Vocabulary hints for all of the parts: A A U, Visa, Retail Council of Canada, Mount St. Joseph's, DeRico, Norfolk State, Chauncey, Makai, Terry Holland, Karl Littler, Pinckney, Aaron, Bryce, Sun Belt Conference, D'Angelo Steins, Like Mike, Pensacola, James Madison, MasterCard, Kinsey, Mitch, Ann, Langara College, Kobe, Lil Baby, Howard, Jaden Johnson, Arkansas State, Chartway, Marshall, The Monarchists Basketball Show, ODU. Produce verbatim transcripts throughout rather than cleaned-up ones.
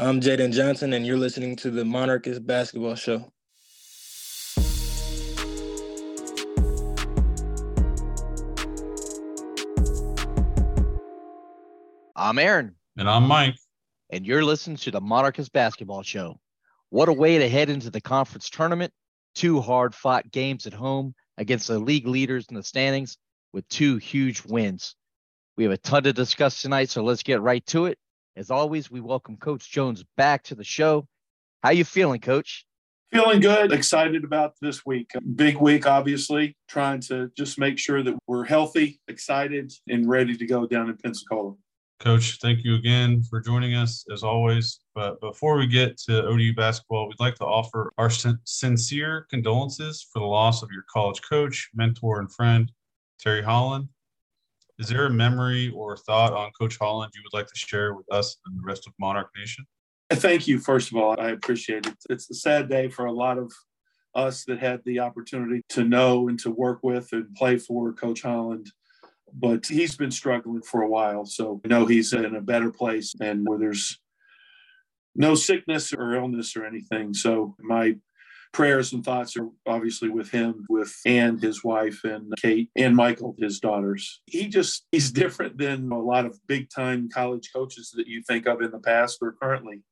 I'm Jaden Johnson, and you're listening to the Monarchist Basketball Show. I'm Aaron. And I'm Mike. And you're listening to the Monarchist Basketball Show. What a way to head into the conference tournament. Two hard-fought games at home against the league leaders in the standings with two huge wins. We have a ton to discuss tonight, so let's get right to it. As always, we welcome Coach Jones back to the show. How you feeling, Coach? Feeling good. Excited about this week. Big week, obviously. Trying to just make sure that we're healthy, excited, and ready to go down in Pensacola. Coach, thank you again for joining us, as always. But before we get to O D U basketball, we'd like to offer our sincere condolences for the loss of your college coach, mentor, and friend, Terry Holland. Is there a memory or thought on Coach Holland you would like to share with us and the rest of Monarch Nation? Thank you, first of all. I appreciate it. It's a sad day for a lot of us that had the opportunity to know and to work with and play for Coach Holland. But he's been struggling for a while, so I know he's in a better place and where there's no sickness or illness or anything. So my prayers and thoughts are obviously with him, with Ann, his wife, and Kate, and Michael, his daughters. He just, he's different than a lot of big-time college coaches that you think of in the past or currently.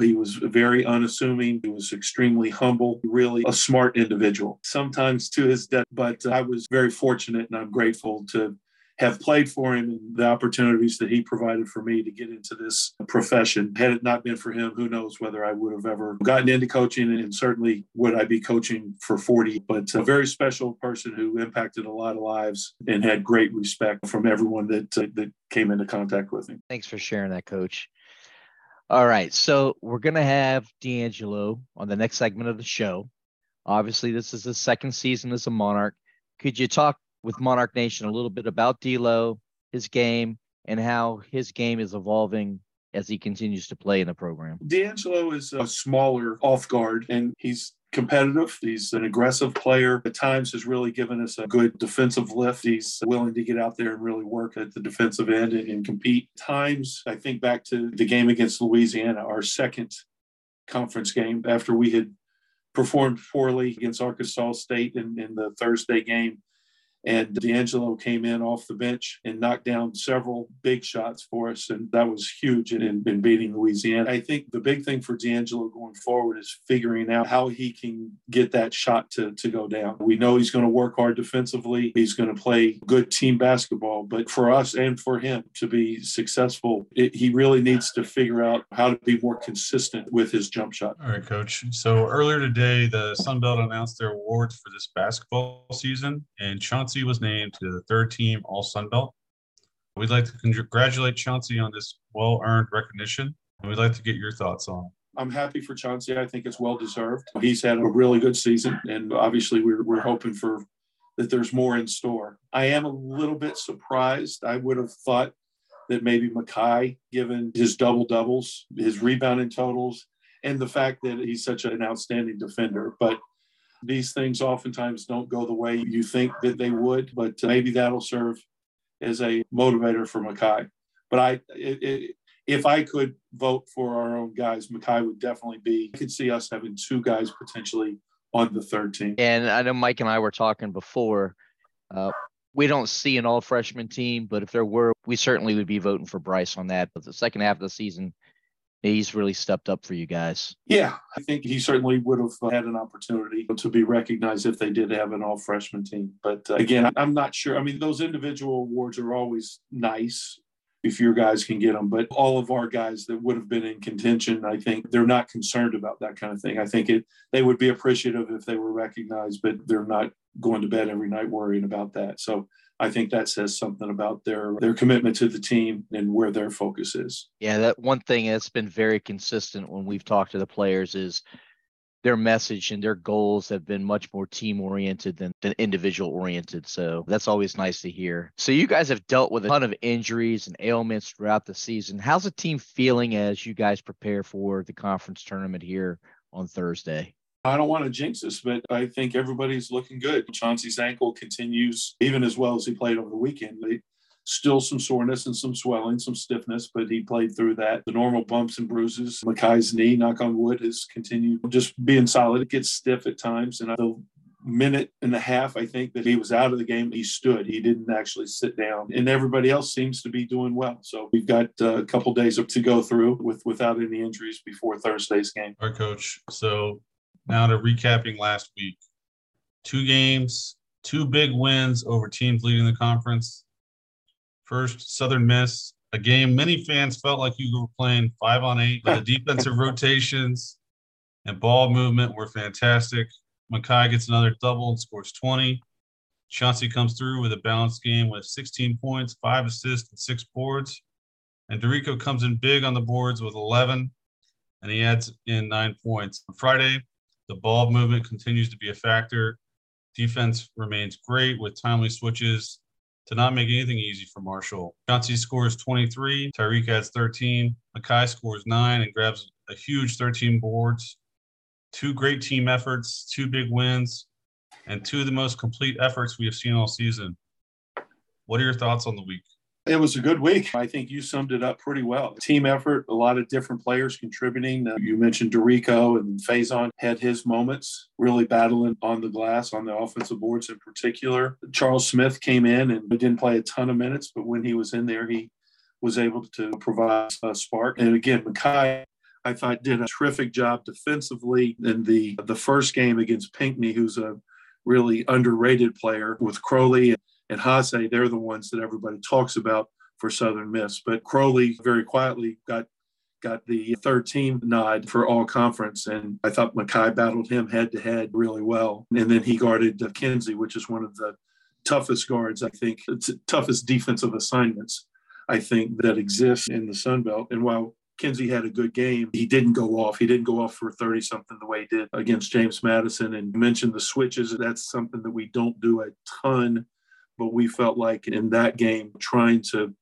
He was very unassuming. He was extremely humble, really a smart individual, sometimes to his death. But I was very fortunate, and I'm grateful to have played for him and the opportunities that he provided for me to get into this profession. Had it not been for him, who knows whether I would have ever gotten into coaching, and certainly would I be coaching for forty. But a very special person who impacted a lot of lives and had great respect from everyone that uh, that came into contact with him. Thanks for sharing that, Coach. All right, so we're going to have D'Angelo on the next segment of the show. Obviously, this is the second season as a Monarch. Could you talk with Monarch Nation a little bit about D'Lo, his game, and how his game is evolving as he continues to play in the program? D'Angelo is a smaller off guard, and he's competitive. He's an aggressive player. At times has really given us a good defensive lift. He's willing to get out there and really work at the defensive end and, and compete. At times, I think back to the game against Louisiana, our second conference game after we had performed poorly against Arkansas State in, in the Thursday game. And D'Angelo came in off the bench and knocked down several big shots for us. And that was huge in, in beating Louisiana. I think the big thing for D'Angelo going forward is figuring out how he can get that shot to, to go down. We know he's going to work hard defensively. He's going to play good team basketball. But for us and for him to be successful, it, he really needs to figure out how to be more consistent with his jump shot. All right, Coach. So earlier today, the Sun Belt announced their awards for this basketball season. And Chauncey was named to the third team All Sun Belt. We'd like to congratulate Chauncey on this well-earned recognition, and we'd like to get your thoughts on it. I'm happy for Chauncey. I think it's well-deserved. He's had a really good season, and obviously we're, we're hoping for that there's more in store. I am a little bit surprised. I would have thought that maybe Makai, given his double-doubles, his rebounding totals, and the fact that he's such an outstanding defender, but these things oftentimes don't go the way you think that they would, but maybe that'll serve as a motivator for Makai. But I, it, it, if I could vote for our own guys, Makai would definitely be. I could see us having two guys potentially on the third team. And I know Mike and I were talking before. Uh, we don't see an all-freshman team, but if there were, we certainly would be voting for Bryce on that. But the second half of the season, he's really stepped up for you guys. Yeah, I think he certainly would have had an opportunity to be recognized if they did have an all-freshman team. But uh, again, I'm not sure. I mean, those individual awards are always nice if your guys can get them. But all of our guys that would have been in contention, I think they're not concerned about that kind of thing. I think it they would be appreciative if they were recognized, but they're not going to bed every night worrying about that. So I think that says something about their, their commitment to the team and where their focus is. Yeah, that one thing that's been very consistent when we've talked to the players is their message and their goals have been much more team-oriented than, than individual-oriented. So that's always nice to hear. So you guys have dealt with a ton of injuries and ailments throughout the season. How's the team feeling as you guys prepare for the conference tournament here on Thursday? I don't want to jinx this, but I think everybody's looking good. Chauncey's ankle continues even as well as he played over the weekend. still some soreness and some swelling, some stiffness, but he played through that. The normal bumps and bruises. Makai's knee, knock on wood, has continued just being solid. It gets stiff at times. And the minute and a half, I think, that he was out of the game, he stood. He didn't actually sit down. And everybody else seems to be doing well. So we've got a couple days up to go through with without any injuries before Thursday's game. All right, Coach. So now to recapping last week. Two games, two big wins over teams leading the conference. First, Southern Miss, a game many fans felt like you were playing five on eight, but the defensive rotations and ball movement were fantastic. Makai gets another double and scores twenty. Chauncey comes through with a balanced game with sixteen points, five assists, and six boards. And DeRico comes in big on the boards with eleven, and he adds in nine points. On Friday, the ball movement continues to be a factor. Defense remains great with timely switches to not make anything easy for Marshall. Chauncey scores twenty-three. Tyreek adds thirteen. Makai scores nine and grabs a huge thirteen boards. Two great team efforts, two big wins, and two of the most complete efforts we have seen all season. What are your thoughts on the week? It was a good week. I think you summed it up pretty well. Team effort, a lot of different players contributing. You mentioned DeRico, and Faison had his moments, really battling on the glass, on the offensive boards in particular. Charles Smith came in and didn't play a ton of minutes, but when he was in there, he was able to provide a spark. And again, Makai, I thought, did a terrific job defensively in the, the first game against Pinckney, who's a really underrated player with Crowley. And Hase, they're the ones that everybody talks about for Southern Miss. But Crowley very quietly got got the third team nod for all conference. And I thought Makai battled him head-to-head really well. And then he guarded Kinsey, which is one of the toughest guards, I think, it's toughest defensive assignments, I think, that exists in the Sun Belt. And while Kinsey had a good game, he didn't go off. He didn't go off for thirty-something the way he did against James Madison. And you mentioned the switches. That's something that we don't do a ton. But we felt like in that game, trying to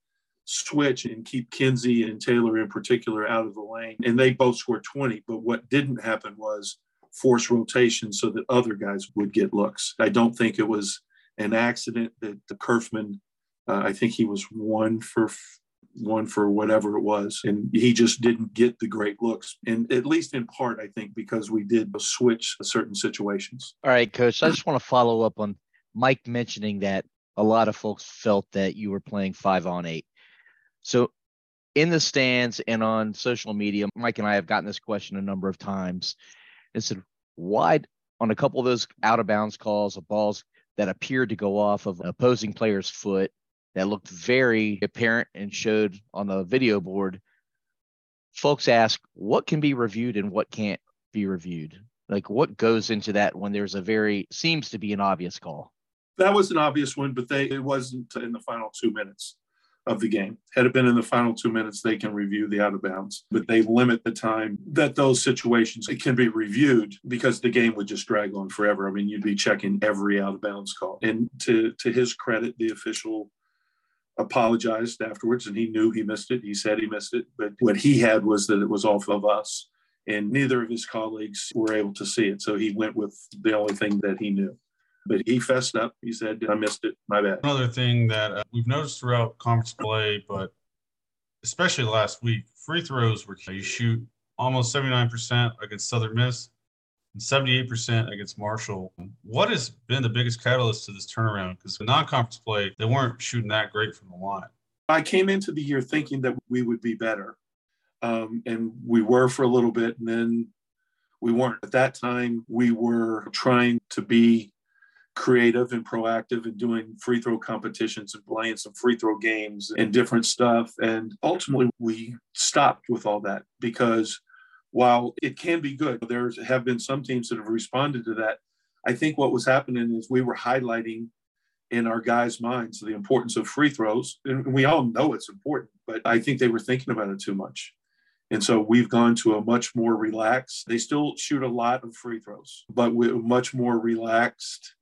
switch and keep Kinsey and Taylor in particular out of the lane. And they both scored twenty. But what didn't happen was force rotation so that other guys would get looks. I don't think it was an accident that the Kerfman, uh, I think he was one for one for whatever it was. And he just didn't get the great looks. And at least in part, I think, because we did switch certain situations. All right, Coach, I just want to follow up on Mike mentioning that a lot of folks felt that you were playing five on eight. So in the stands and on social media, Mike and I have gotten this question a number of times. It said, why on a couple of those out of bounds calls of balls that appeared to go off of an opposing player's foot that looked very apparent and showed on the video board, folks ask what can be reviewed and what can't be reviewed? Like what goes into that when there's a very, seems to be an obvious call? That was an obvious one, but they it wasn't in the final two minutes of the game. Had it been in the final two minutes, they can review the out of bounds, but they limit the time that those situations it can be reviewed because the game would just drag on forever. I mean, you'd be checking every out of bounds call. And to to his credit, the official apologized afterwards, and he knew he missed it. He said he missed it, but what he had was that it was off of us, and neither of his colleagues were able to see it. So he went with the only thing that he knew. But he fessed up. He said, I missed it. My bad. Another thing that uh, we've noticed throughout conference play, but especially last week, free throws were key. You shoot almost seventy-nine percent against Southern Miss and seventy-eight percent against Marshall. What has been the biggest catalyst to this turnaround? Because the non-conference play, they weren't shooting that great from the line. I came into the year thinking that we would be better. Um, and we were for a little bit, and then we weren't. At that time, we were trying to be creative and proactive and doing free throw competitions and playing some free throw games and different stuff. And ultimately, we stopped with all that because while it can be good, there have been some teams that have responded to that. I think what was happening is we were highlighting in our guys' minds the importance of free throws. And we all know it's important, but I think they were thinking about it too much. And so we've gone to a much more relaxed, they still shoot a lot of free throws, but we're much more relaxed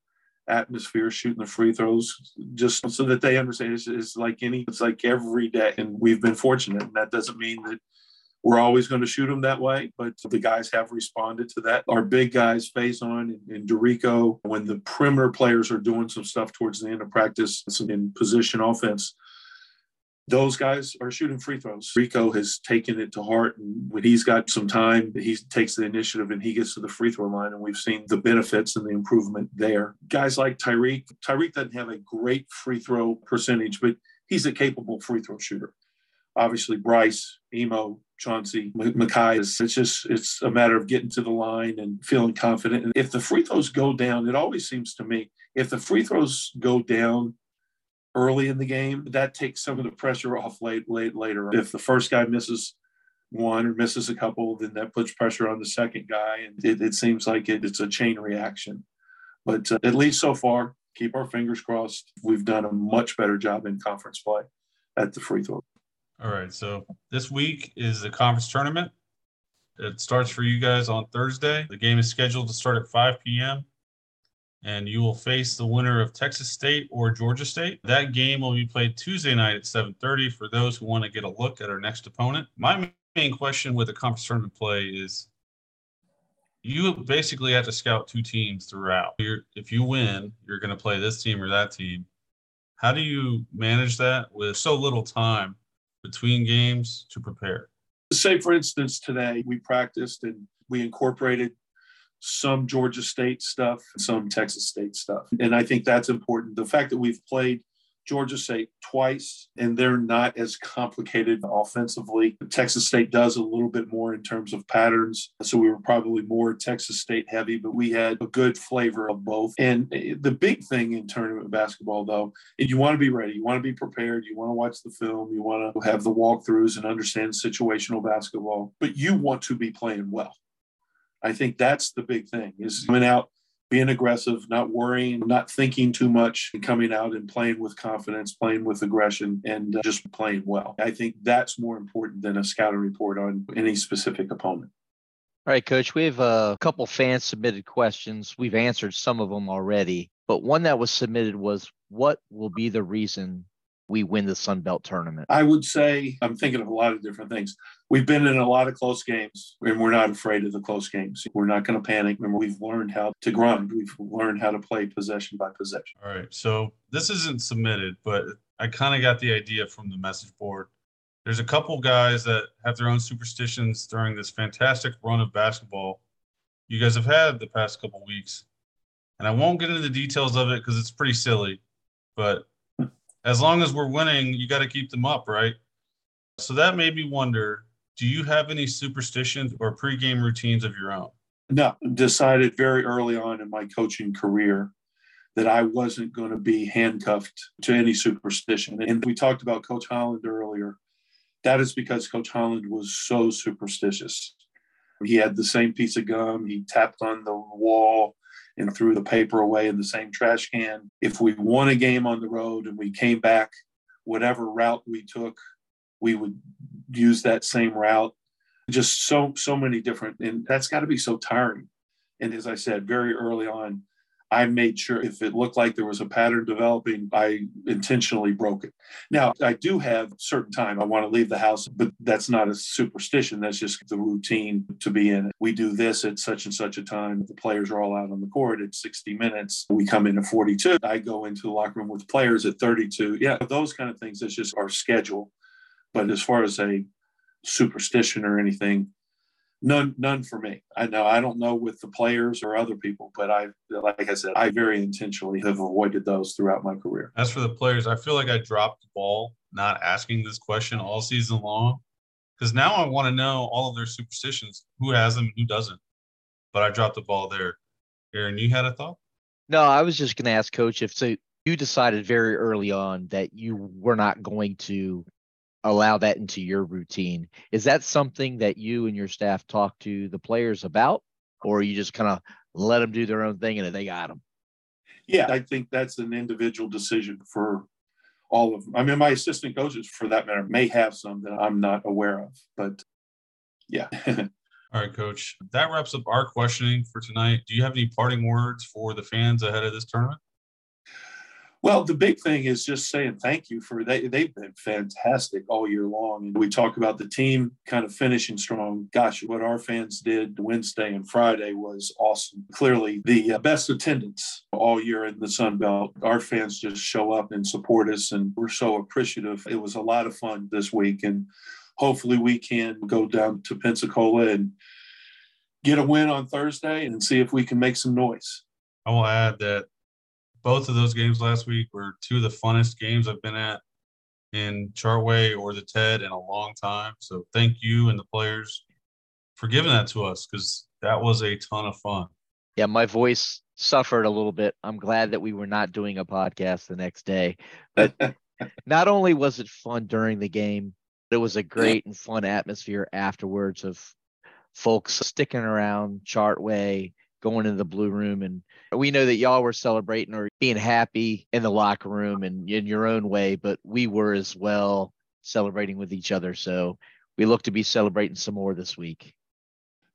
atmosphere shooting the free throws just so that they understand it's, it's like any, it's like every day. And we've been fortunate. And that doesn't mean that we're always going to shoot them that way, but the guys have responded to that. Our big guys, Faison and, and DeRico, when the perimeter players are doing some stuff towards the end of practice in position offense, those guys are shooting free throws. Rico has taken it to heart, and when he's got some time, he takes the initiative and he gets to the free throw line, and we've seen the benefits and the improvement there. Guys like Tyreek, Tyreek doesn't have a great free throw percentage, but he's a capable free throw shooter. Obviously, Bryce, Emo, Chauncey, Makai, it's just it's a matter of getting to the line and feeling confident. And if the free throws go down, it always seems to me, if the free throws go down early in the game, that takes some of the pressure off late, late, later. If the first guy misses one or misses a couple, then that puts pressure on the second guy. And it, it seems like it, it's a chain reaction. But uh, at least so far, keep our fingers crossed. We've done a much better job in conference play at the free throw. All right, so this week is the conference tournament. It starts for you guys on Thursday. The game is scheduled to start at five p.m., and you will face the winner of Texas State or Georgia State. That game will be played Tuesday night at seven thirty for those who want to get a look at our next opponent. My main question with the conference tournament play is you basically have to scout two teams throughout. You're, if you win, you're going to play this team or that team. How do you manage that with so little time between games to prepare? Say, for instance, today we practiced and we incorporated some Georgia State stuff, some Texas State stuff. And I think that's important. The fact that we've played Georgia State twice and they're not as complicated offensively. Texas State does a little bit more in terms of patterns. So we were probably more Texas State heavy, but we had a good flavor of both. And the big thing in tournament basketball, though, is you want to be ready. You want to be prepared. You want to watch the film. You want to have the walkthroughs and understand situational basketball, but you want to be playing well. I think that's the big thing, is coming out, being aggressive, not worrying, not thinking too much, and coming out and playing with confidence, playing with aggression, and uh, just playing well. I think that's more important than a scouting report on any specific opponent. All right, Coach, we have a couple fan-submitted questions. We've answered some of them already, but one that was submitted was, what will be the reason we win the Sun Belt tournament? I would say, I'm thinking of a lot of different things. We've been in a lot of close games, and we're not afraid of the close games. We're not going to panic. Remember, we've learned how to grind. We've learned how to play possession by possession. All right, so this isn't submitted, but I kind of got the idea from the message board. There's a couple guys that have their own superstitions during this fantastic run of basketball you guys have had the past couple weeks, and I won't get into the details of it because it's pretty silly, but as long as we're winning, you got to keep them up, right? So that made me wonder, do you have any superstitions or pregame routines of your own? No, decided very early on in my coaching career that I wasn't going to be handcuffed to any superstition. And we talked about Coach Holland earlier. That is because Coach Holland was so superstitious. He had the same piece of gum. He tapped on the wall and threw the paper away in the same trash can. If we won a game on the road and we came back, whatever route we took, we would use that same route. Just so, so many different, and that's got to be so tiring. And as I said, very early on, I made sure if it looked like there was a pattern developing, I intentionally broke it. Now, I do have certain time I want to leave the house, but that's not a superstition. That's just the routine to be in. We do this at such and such a time. The players are all out on the court at sixty minutes. We come in at forty-two. I go into the locker room with players at thirty-two. Yeah, those kind of things. That's just our schedule. But as far as a superstition or anything, None, none for me. I know I don't know with the players or other people, but I, like I said, I very intentionally have avoided those throughout my career. As for the players, I feel like I dropped the ball not asking this question all season long, because now I want to know all of their superstitions, who has them, who doesn't. But I dropped the ball there. Aaron, you had a thought? No, I was just going to ask Coach if so you decided very early on that you were not going to allow that into your routine. Is that something that you and your staff talk to the players about, or you just kind of let them do their own thing and if they got them? Yeah, I think that's an individual decision for all of them. I mean, my assistant coaches, for that matter, may have some that I'm not aware of, but yeah. All right, Coach. That wraps up our questioning for tonight. Do you have any parting words for the fans ahead of this tournament? Well, the big thing is just saying thank you for they, they've been fantastic all year long. And we talk about the team kind of finishing strong. Gosh, what our fans did Wednesday and Friday was awesome. Clearly the best attendance all year in the Sun Belt. Our fans just show up and support us, and we're so appreciative. It was a lot of fun this week, and hopefully we can go down to Pensacola and get a win on Thursday and see if we can make some noise. I will add that both of those games last week were two of the funnest games I've been at in Chartway or the TED in a long time. So thank you and the players for giving that to us, because that was a ton of fun. Yeah, my voice suffered a little bit. I'm glad that we were not doing a podcast the next day. But not only was it fun during the game, but it was a great and fun atmosphere afterwards of folks sticking around Chartway, going into the blue room. And we know that y'all were celebrating or being happy in the locker room and in your own way, but we were as well celebrating with each other. So we look to be celebrating some more this week.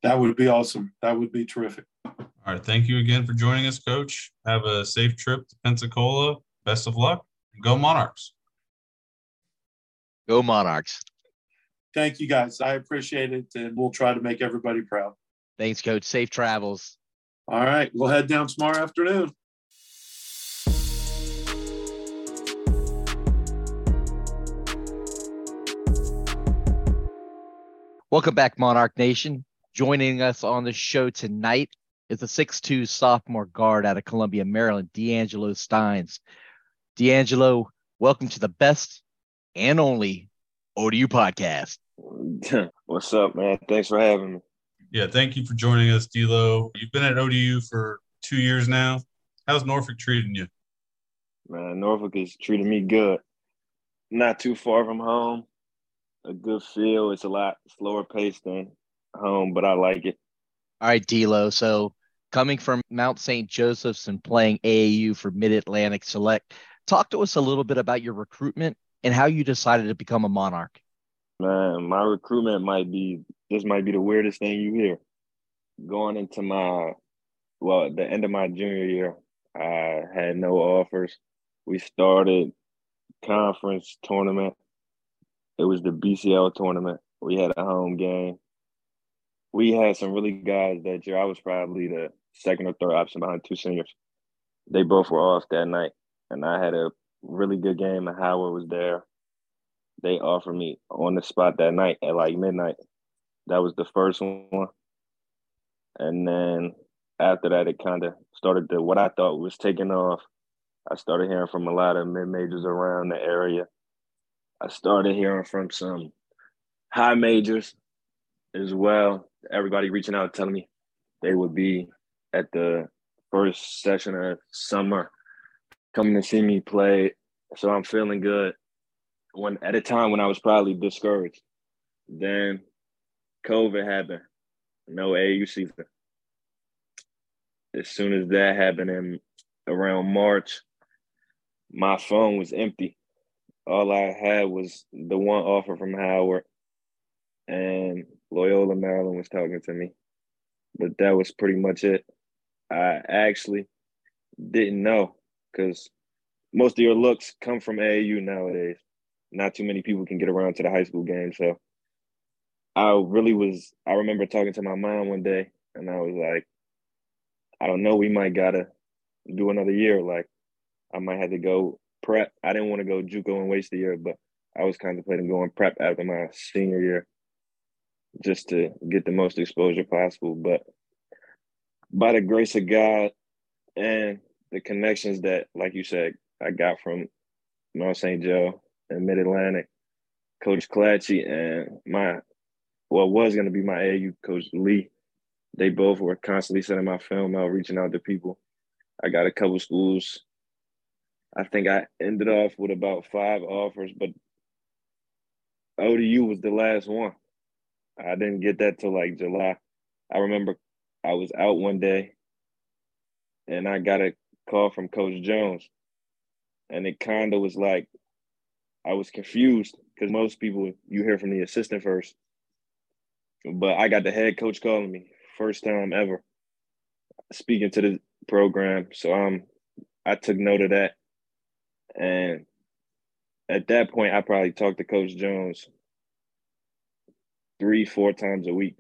That would be awesome. That would be terrific. All right. Thank you again for joining us, Coach. Have a safe trip to Pensacola. Best of luck. Go Monarchs. Go Monarchs. Thank you, guys. I appreciate it. And we'll try to make everybody proud. Thanks, Coach. Safe travels. All right, we'll head down tomorrow afternoon. Welcome back, Monarch Nation. Joining us on the show tonight is the six foot two sophomore guard out of Columbia, Maryland, D'Angelo Steins. D'Angelo, welcome to the best and only O D U podcast. What's up, man? Thanks for having me. Yeah, thank you for joining us, D'Lo. You've been at O D U for two years now. How's Norfolk treating you? Man, Norfolk is treating me good. Not too far from home. A good feel. It's a lot slower paced than home, but I like it. All right, D'Lo. So coming from Mount Saint Joseph's and playing A A U for Mid-Atlantic Select, talk to us a little bit about your recruitment and how you decided to become a Monarch. Man, my recruitment might be – this might be the weirdest thing you hear. Going into my – well, at the end of my junior year, I had no offers. We started conference tournament. It was the B C L tournament. We had a home game. We had some really good guys that year. I was probably the second or third option behind two seniors. They both were off that night, and I had a really good game, and Howard was there. They offered me on the spot that night at like midnight. That was the first one. And then after that, it kind of started to what I thought was taking off. I started hearing from a lot of mid-majors around the area. I started hearing from some high majors as well. Everybody reaching out telling me they would be at the first session of summer coming to see me play. So I'm feeling good. When at a time when I was probably discouraged, then COVID happened, no A A U season. As soon as that happened in around March, my phone was empty. All I had was the one offer from Howard, and Loyola, Maryland was talking to me, but that was pretty much it. I actually didn't know, because most of your looks come from A A U nowadays. Not too many people can get around to the high school game. So I really was, I remember talking to my mom one day, and I was like, I don't know, we might gotta do another year. Like, I might have to go prep. I didn't want to go JUCO and waste the year, but I was contemplating going prep after my senior year just to get the most exposure possible. But by the grace of God and the connections that, like you said, I got from Mount Saint Joe, Mid-Atlantic, Coach Klatchy, and my, what was going to be my A A U coach, Lee, they both were constantly sending my film out, reaching out to people. I got a couple schools. I think I ended off with about five offers, but O D U was the last one. I didn't get that till like July. I remember I was out one day, and I got a call from Coach Jones, and it kind of was like, I was confused, because most people, you hear from the assistant first. But I got the head coach calling me, first time ever, speaking to the program. So um, I took note of that. And at that point, I probably talked to Coach Jones three, four times a week.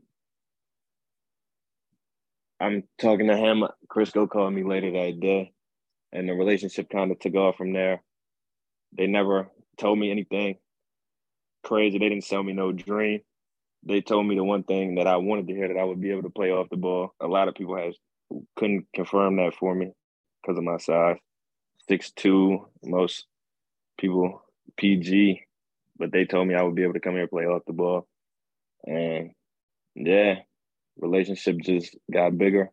I'm talking to him. Crisco called me later that day, and the relationship kind of took off from there. They never told me anything crazy. They didn't sell me no dream. They told me the one thing that I wanted to hear, that I would be able to play off the ball. A lot of people has, couldn't confirm that for me because of my size. six two, most people P G, but they told me I would be able to come here and play off the ball. And, yeah, relationship just got bigger.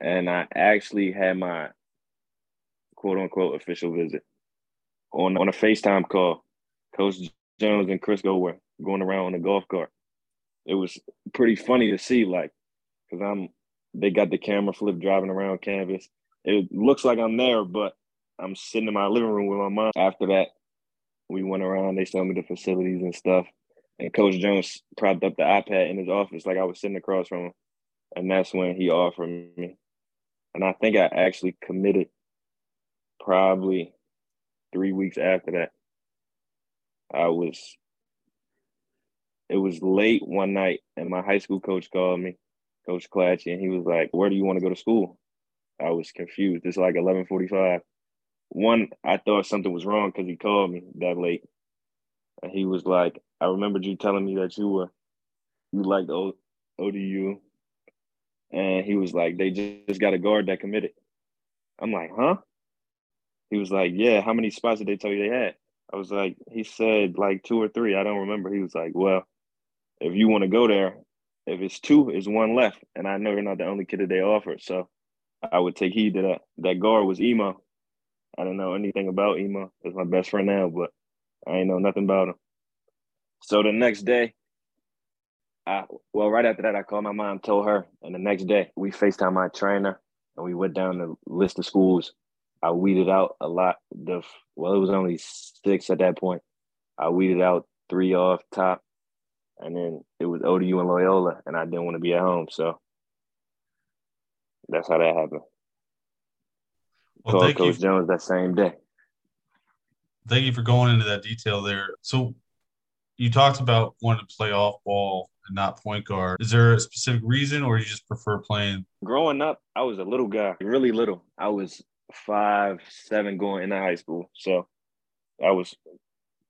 And I actually had my quote-unquote official visit. On, on a FaceTime call, Coach Jones and Crisco were going around on a golf cart. It was pretty funny to see, like, because I'm they got the camera flip driving around campus. It looks like I'm there, but I'm sitting in my living room with my mom. After that, we went around. They showed me the facilities and stuff. And Coach Jones propped up the iPad in his office like I was sitting across from him. And that's when he offered me. And I think I actually committed probably three weeks after that. I was – it was late one night, and my high school coach called me, Coach Klatchy, and he was like, where do you want to go to school? I was confused. It's like eleven forty-five. One, I thought something was wrong because he called me that late. And he was like, I remembered you telling me that you were – you liked O D U. And he was like, they just got a guard that committed. I'm like, huh? He was like, yeah, how many spots did they tell you they had? I was like, he said like two or three. I don't remember. He was like, well, if you want to go there, if it's two, it's one left. And I know you're not the only kid that they offer. So I would take heed to that. That guard was Emo. I don't know anything about Emo. He's my best friend now, but I ain't know nothing about him. So the next day, I well, right after that, I called my mom, told her. And the next day, we FaceTimed my trainer, and we went down the list of schools. I weeded out a lot. The well, it was only six at that point. I weeded out three off top, and then it was O D U and Loyola, and I didn't want to be at home, so that's how that happened. Well, Called Coach for, Jones that same day. Thank you for going into that detail there. So you talked about wanting to play off ball and not point guard. Is there a specific reason, or you just prefer playing? Growing up, I was a little guy, really little. I was five, seven going into high school. So I was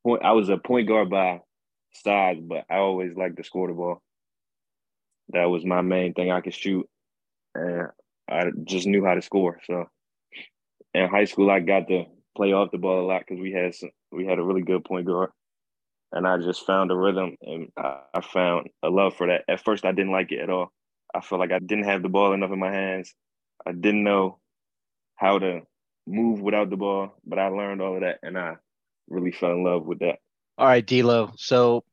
point I was a point guard by size, but I always liked to score the ball. That was my main thing. I could shoot, and I just knew how to score. So in high school, I got to play off the ball a lot because we had some, we had a really good point guard, and I just found a rhythm, and I, I found a love for that. At first, I didn't like it at all. I felt like I didn't have the ball enough in my hands. I didn't know how to move without the ball, but I learned all of that, and I really fell in love with that. All right, D'Lo. So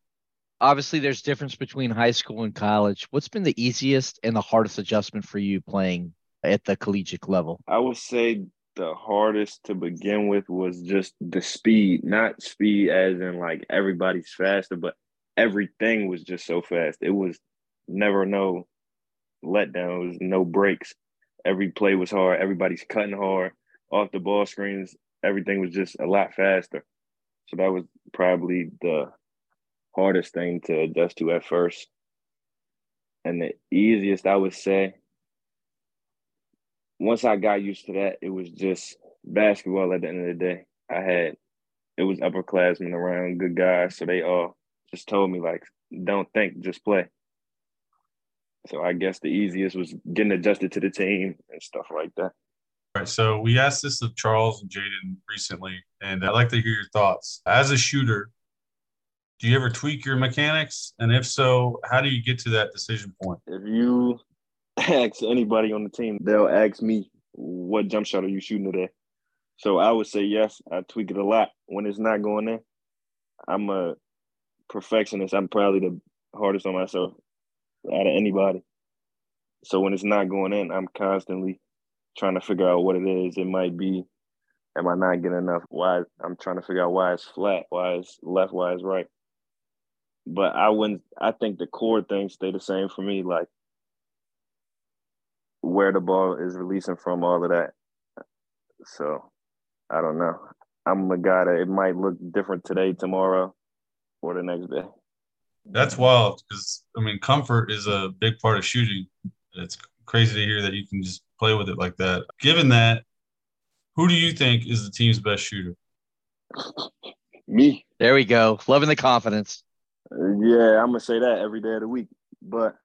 obviously there's difference between high school and college. What's been the easiest and the hardest adjustment for you playing at the collegiate level? I would say the hardest to begin with was just the speed, not speed as in like everybody's faster, but everything was just so fast. It was never no letdown. It was no breaks. Every play was hard. Everybody's cutting hard. Off the ball screens, everything was just a lot faster. So that was probably the hardest thing to adjust to at first. And the easiest, I would say, once I got used to that, it was just basketball at the end of the day. I had, it was upperclassmen around, good guys. So they all just told me, like, don't think, just play. So I guess the easiest was getting adjusted to the team and stuff like that. All right, so we asked this of Charles and Jaden recently, and I'd like to hear your thoughts. As a shooter, do you ever tweak your mechanics? And if so, how do you get to that decision point? If you ask anybody on the team, they'll ask me, what jump shot are you shooting today? So I would say yes, I tweak it a lot. When it's not going in, I'm a perfectionist. I'm probably the hardest on myself out of anybody. So when it's not going in, I'm constantly trying to figure out what it is. It might be, am I not getting enough? Why? I'm trying to figure out why it's flat, why it's left, why it's right. But I wouldn't, I think the core things stay the same for me, like where the ball is releasing from, all of that. So I don't know. I'm a guy that it might look different today, tomorrow, or the next day. That's wild because, I mean, comfort is a big part of shooting. It's crazy to hear that you can just play with it like that. Given that, who do you think is the team's best shooter? Me. There we go. Loving the confidence. Yeah, I'm going to say that every day of the week. But,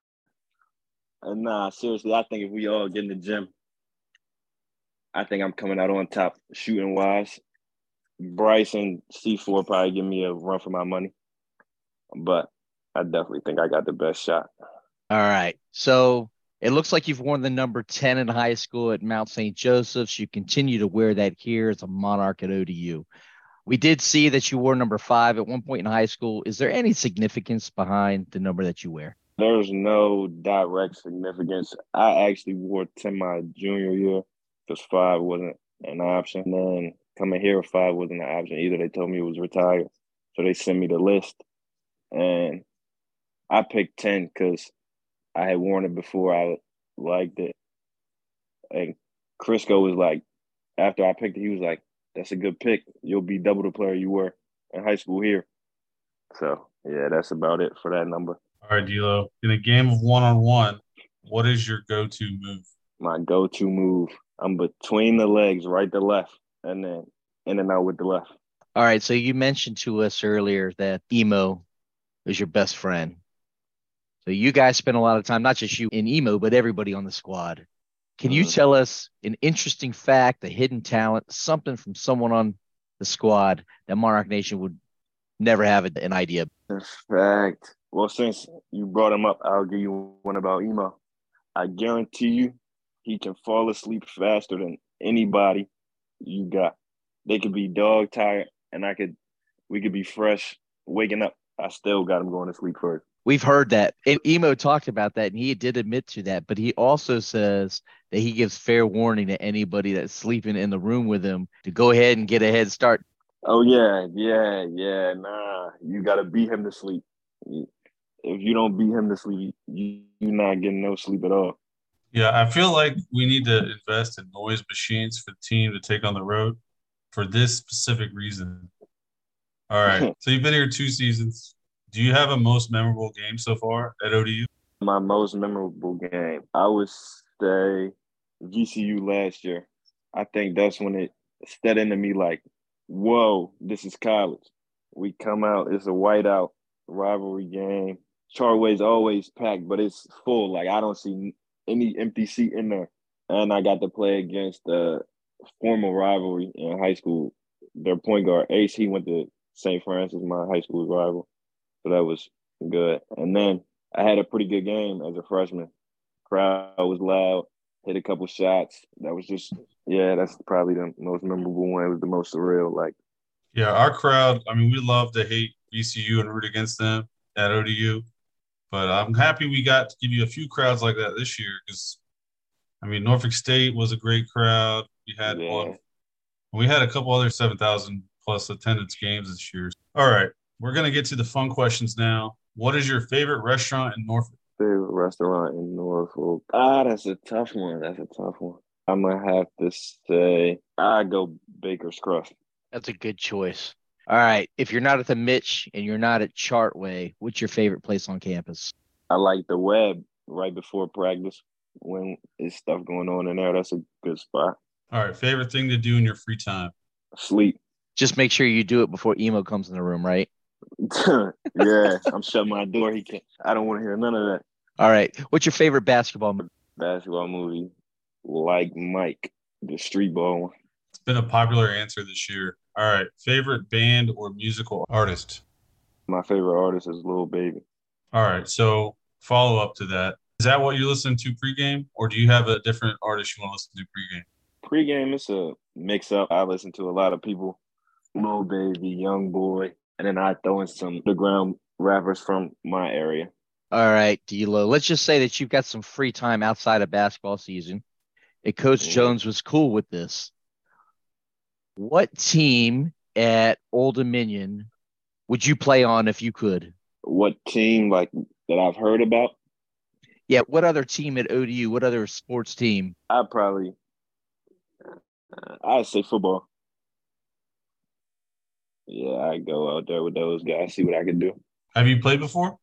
uh, nah, seriously, I think if we all get in the gym, I think I'm coming out on top shooting-wise. Bryce and C four probably give me a run for my money. But I definitely think I got the best shot. All right. So it looks like you've worn the number ten in high school at Mount Saint Joseph's. You continue to wear that here as a Monarch at O D U. We did see that you wore number five at one point in high school. Is there any significance behind the number that you wear? There's no direct significance. I actually wore ten my junior year because five wasn't an option. Then coming here, five wasn't an option either. They told me it was retired. So they sent me the list. And I picked ten because I had worn it before. I liked it. And Crisco was like, after I picked it, he was like, that's a good pick. You'll be double the player you were in high school here. So, yeah, that's about it for that number. All right, D'Lo. In a game of one-on-one, what is your go-to move? My go-to move, I'm between the legs, right to left, and then in and out with the left. All right, so you mentioned to us earlier that Emo is your best friend. So you guys spend a lot of time, not just you and Emo, but everybody on the squad. Can you tell us an interesting fact, a hidden talent, something from someone on the squad that Monarch Nation would never have an idea? Fact. Well, since you brought him up, I'll give you one about Emo. I guarantee you he can fall asleep faster than anybody you got. They could be dog tired, and I could, we could be fresh, waking up. I still got him going to sleep first. We've heard that. And Emo talked about that, and he did admit to that. But he also says that he gives fair warning to anybody that's sleeping in the room with him to go ahead and get a head start. Oh, yeah, yeah, yeah. Nah, you got to beat him to sleep. If you don't beat him to sleep, you, you're not getting no sleep at all. Yeah, I feel like we need to invest in noise machines for the team to take on the road for this specific reason. All right, so you've been here two seasons. Do you have a most memorable game so far at O D U? My most memorable game, I would say V C U last year. I think that's when it set into me like, whoa, this is college. We come out, it's a whiteout rivalry game. Chartway's always packed, but it's full. Like, I don't see any empty seat in there. And I got to play against the formal rivalry in high school. Their point guard, Ace, he went to Saint Francis, my high school's rival. So that was good. And then I had a pretty good game as a freshman. Crowd was loud, hit a couple shots. That was just, yeah, that's probably the most memorable one. It was the most surreal. Like, yeah, our crowd, I mean, we love to hate V C U and root against them at O D U. But I'm happy we got to give you a few crowds like that this year because, I mean, Norfolk State was a great crowd. We had yeah. one. We had a couple other seven thousand plus attendance games this year. All right. We're going to get to the fun questions now. What is your favorite restaurant in Norfolk? Favorite restaurant in Norfolk? Ah, that's a tough one. That's a tough one. I'm going to have to say I go Baker's Crust. That's a good choice. All right. If you're not at the Mitch and you're not at Chartway, what's your favorite place on campus? I like the Web right before practice when there's stuff going on in there. That's a good spot. All right. Favorite thing to do in your free time? Sleep. Just make sure you do it before Emo comes in the room, right? Yeah, I'm shutting my door. He can't. I don't want to hear none of that. All right. What's your favorite basketball movie? Basketball movie, like Mike, the street ball one. It's been a popular answer this year. All right. Favorite band or musical artist? My favorite artist is Lil Baby. All right. So follow up to that. Is that what you listen to pregame, or do you have a different artist you want to listen to pregame? Pregame, it's a mix-up. I listen to a lot of people. Lil Baby, YoungBoy. And then I throw in some underground rappers from my area. All right, D'Lo. Let's just say that you've got some free time outside of basketball season. And Coach yeah. Jones was cool with this. What team at Old Dominion would you play on if you could? What team like that I've heard about? Yeah, what other team at O D U? What other sports team? I'd probably – I'd say football. Yeah, I go out there with those guys, see what I can do. Have you played before?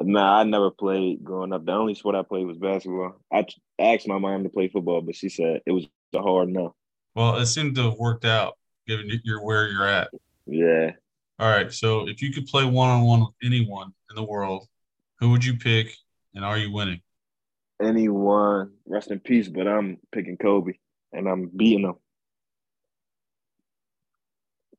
No, nah, I never played growing up. The only sport I played was basketball. I asked my mom to play football, but she said it was a hard no. Well, it seemed to have worked out, given you're where you're at. Yeah. All right, so if you could play one-on-one with anyone in the world, who would you pick, and are you winning? Anyone. Rest in peace, but I'm picking Kobe, and I'm beating him.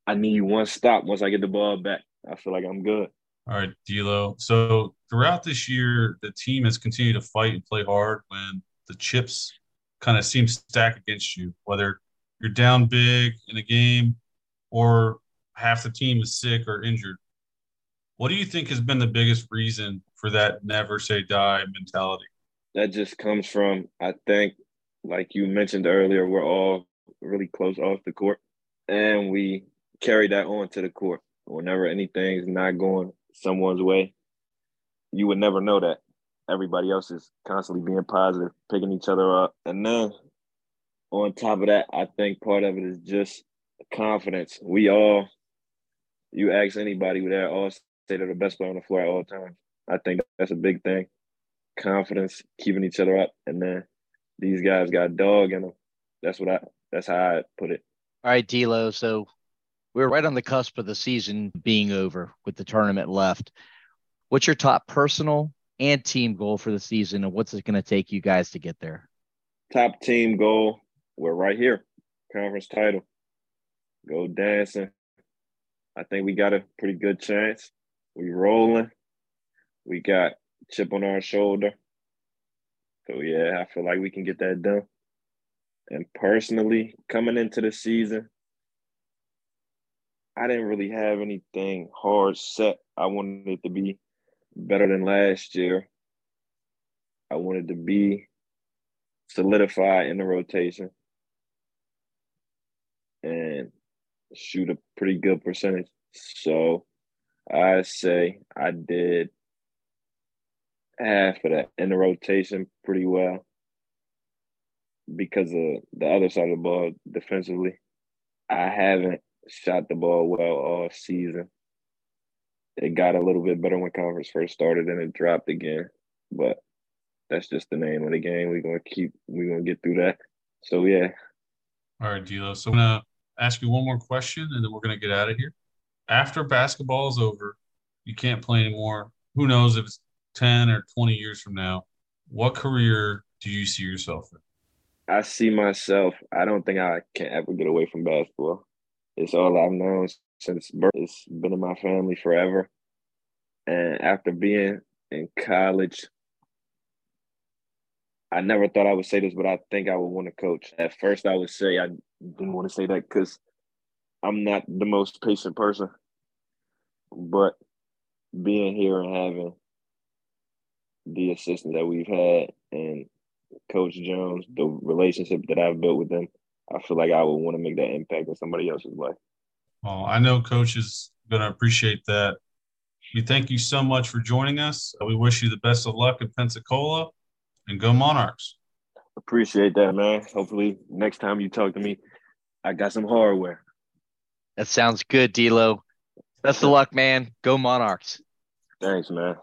I need one stop once I get the ball back. I feel like I'm good. All right, D'Lo. So throughout this year, the team has continued to fight and play hard when the chips kind of seem stacked against you, whether you're down big in a game or half the team is sick or injured. What do you think has been the biggest reason for that never say die mentality? That just comes from, I think, like you mentioned earlier, we're all really close off the court, and we carry that on to the court. Whenever anything's not going someone's way, you would never know that. Everybody else is constantly being positive, picking each other up. And then on top of that, I think part of it is just confidence. We all, you ask anybody, they all say they're the best player on the floor at all times. I think that's a big thing. Confidence, keeping each other up, and then these guys got dog in them. That's what I. That's how I put it. All right, D'Lo. So we're right on the cusp of the season being over with the tournament left. What's your top personal and team goal for the season, and what's it going to take you guys to get there? Top team goal, we're right here. Conference title. Go dancing. I think we got a pretty good chance. We rolling. We got chip on our shoulder. So, yeah, I feel like we can get that done. And personally, coming into the season, I didn't really have anything hard set. I wanted it to be better than last year. I wanted to be solidified in the rotation and shoot a pretty good percentage. So I say I did half of that in the rotation pretty well because of the other side of the ball defensively. I haven't shot the ball well all season. It got a little bit better when conference first started, and it dropped again. But that's just the name of the game. We're going to keep – we're going to get through that. So, yeah. All right, D'Lo. So I'm going to ask you one more question, and then we're going to get out of here. After basketball is over, you can't play anymore. Who knows if it's ten or twenty years from now. What career do you see yourself in? I see myself – I don't think I can ever get away from basketball. It's all I've known since birth. It's been in my family forever. And after being in college, I never thought I would say this, but I think I would want to coach. At first, I would say I didn't want to say that because I'm not the most patient person. But being here and having the assistance that we've had and Coach Jones, the relationship that I've built with them, I feel like I would want to make that impact in somebody else's life. Well, I know Coach is going to appreciate that. We thank you so much for joining us. We wish you the best of luck in Pensacola, and go Monarchs. Appreciate that, man. Hopefully next time you talk to me, I got some hardware. That sounds good, D'Lo. Best of luck, man. Go Monarchs. Thanks, man.